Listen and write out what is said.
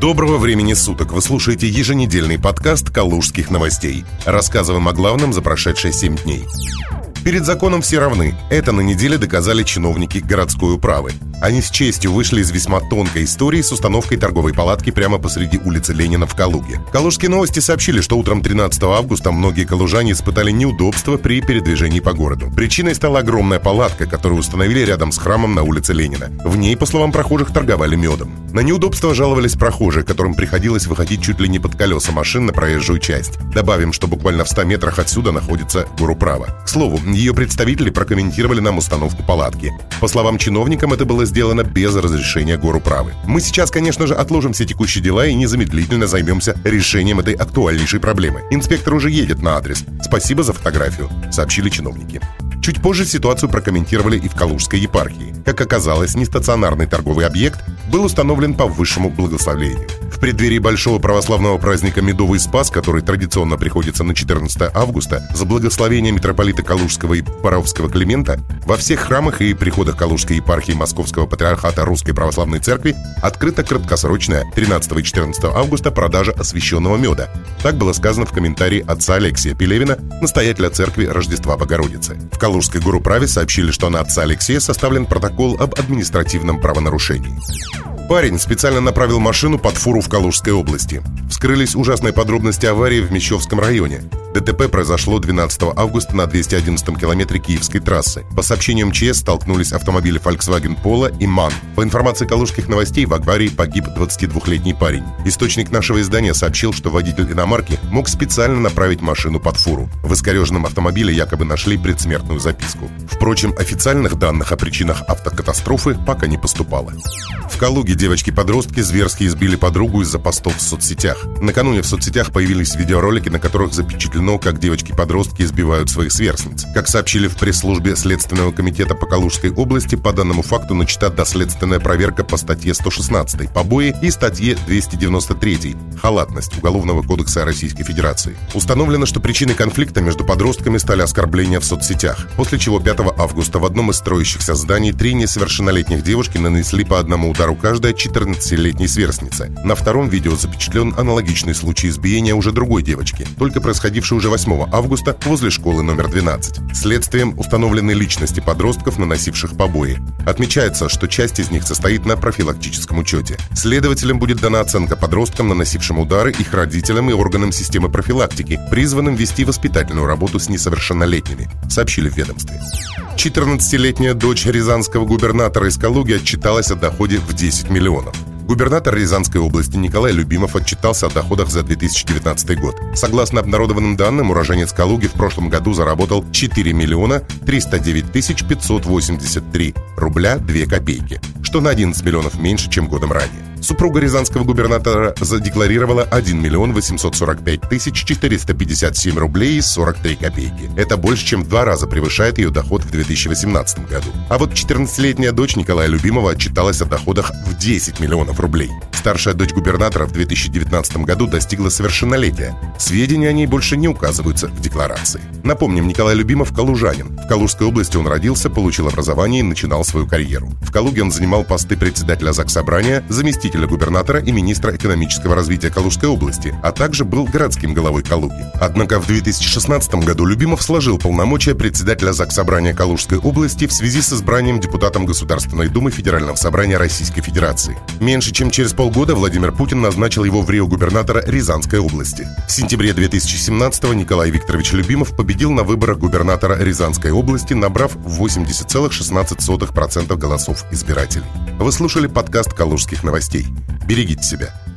Доброго времени суток! Вы слушаете еженедельный подкаст «Калужских новостей». Рассказываем о главном за прошедшие 7 дней. Перед законом все равны. Это на неделе доказали чиновники городской управы. Они с честью вышли из весьма тонкой истории с установкой торговой палатки прямо посреди улицы Ленина в Калуге. Калужские новости сообщили, что утром 13 августа многие калужане испытали неудобства при передвижении по городу. Причиной стала огромная палатка, которую установили рядом с храмом на улице Ленина. В ней, по словам прохожих, торговали медом. На неудобства жаловались прохожие, которым приходилось выходить чуть ли не под колеса машин на проезжую часть. Добавим, что буквально в 100 метрах отсюда находится горуправа. К слову, ее представители прокомментировали нам установку палатки. По словам чиновникам, это было сделано без разрешения горуправы. Мы сейчас, конечно же, отложим все текущие дела и незамедлительно займемся решением этой актуальнейшей проблемы. Инспектор уже едет на адрес. Спасибо за фотографию, сообщили чиновники. Чуть позже ситуацию прокомментировали и в Калужской епархии. Как оказалось, нестационарный торговый объект был установлен по высшему благословению. В преддверии большого православного праздника Медовый спас, который традиционно приходится на 14 августа, с благословения митрополита Калужского и Боровского Климента, во всех храмах и приходах Калужской епархии Московского Патриархата Русской Православной Церкви открыта краткосрочная 13 и 14 августа продажа освященного меда. Так было сказано в комментарии отца Алексея Пелевина, настоятеля церкви Рождества Богородицы. В Калужской горуправе сообщили, что на отца Алексея составлен протокол об административном правонарушении. Парень специально направил машину под фуру в Калужской области. Вскрылись ужасные подробности аварии в Мещевском районе. ДТП произошло 12 августа на 211-м километре Киевской трассы. По сообщениям МЧС столкнулись автомобили Volkswagen Polo и MAN. По информации Калужских новостей, в аварии погиб 22-летний парень. Источник нашего издания сообщил, что водитель иномарки мог специально направить машину под фуру. В искореженном автомобиле якобы нашли предсмертную записку. Впрочем, официальных данных о причинах автокатастрофы пока не поступало. В Калуге девочки-подростки зверски избили подругу из-за постов в соцсетях. Накануне в соцсетях появились видеоролики, на которых запечатлено, как девочки-подростки избивают своих сверстниц. Как сообщили в пресс-службе Следственного комитета по Калужской области, по данному факту начата доследственная проверка по статье 116 «Побои» и статье 293 «Халатность» Уголовного кодекса Российской Федерации. Установлено, что причиной конфликта между подростками стали оскорбления в соцсетях, после чего 5 августа в одном из строящихся зданий 3 несовершеннолетних девушки нанесли по одному удару каждой 14-летней сверстницы. На втором видео запечатлен аналогичный случай избиения уже другой девочки, только происходивший уже 8 августа возле школы номер 12. Следствием установлены личности подростков, наносивших побои. Отмечается, что часть из них состоит на профилактическом учете. Следователям будет дана оценка подросткам, наносившим удары, их родителям и органам системы профилактики, призванным вести воспитательную работу с несовершеннолетними, сообщили в ведомстве. 14-летняя дочь рязанского губернатора из Калуги отчиталась о доходе в 10 миллионов. Губернатор Рязанской области Николай Любимов отчитался о доходах за 2019 год. Согласно обнародованным данным, уроженец Калуги в прошлом году заработал 4 миллиона 309 тысяч 583 рубля 2 копейки, что на 11 миллионов меньше, чем годом ранее. Супруга рязанского губернатора задекларировала 1 миллион 845 тысяч 457 рублей и 43 копейки. Это больше, чем в 2 раза превышает ее доход в 2018 году. А вот 14-летняя дочь Николая Любимова отчиталась о доходах в 10 миллионов рублей. Старшая дочь губернатора в 2019 году достигла совершеннолетия. Сведения о ней больше не указываются в декларации. Напомним, Николай Любимов – калужанин. В Калужской области он родился, получил образование и начинал свою карьеру. В Калуге он занимал посты председателя Заксобрания, заместителя губернатора и министра экономического развития Калужской области, а также был городским головой Калуги. Однако в 2016 году Любимов сложил полномочия председателя Заксобрания Калужской области в связи с избранием депутатом Государственной Думы Федерального Собрания Российской Федерации. Меньше чем через полгода Владимир Путин назначил его в губернатора Рязанской области. В сентябре 2017-го Николай Викторович Любимов победил на выборах губернатора Рязанской области, набрав 80,16% голосов избирателей. Вы слушали подкаст «Калужских новостей». Берегите себя.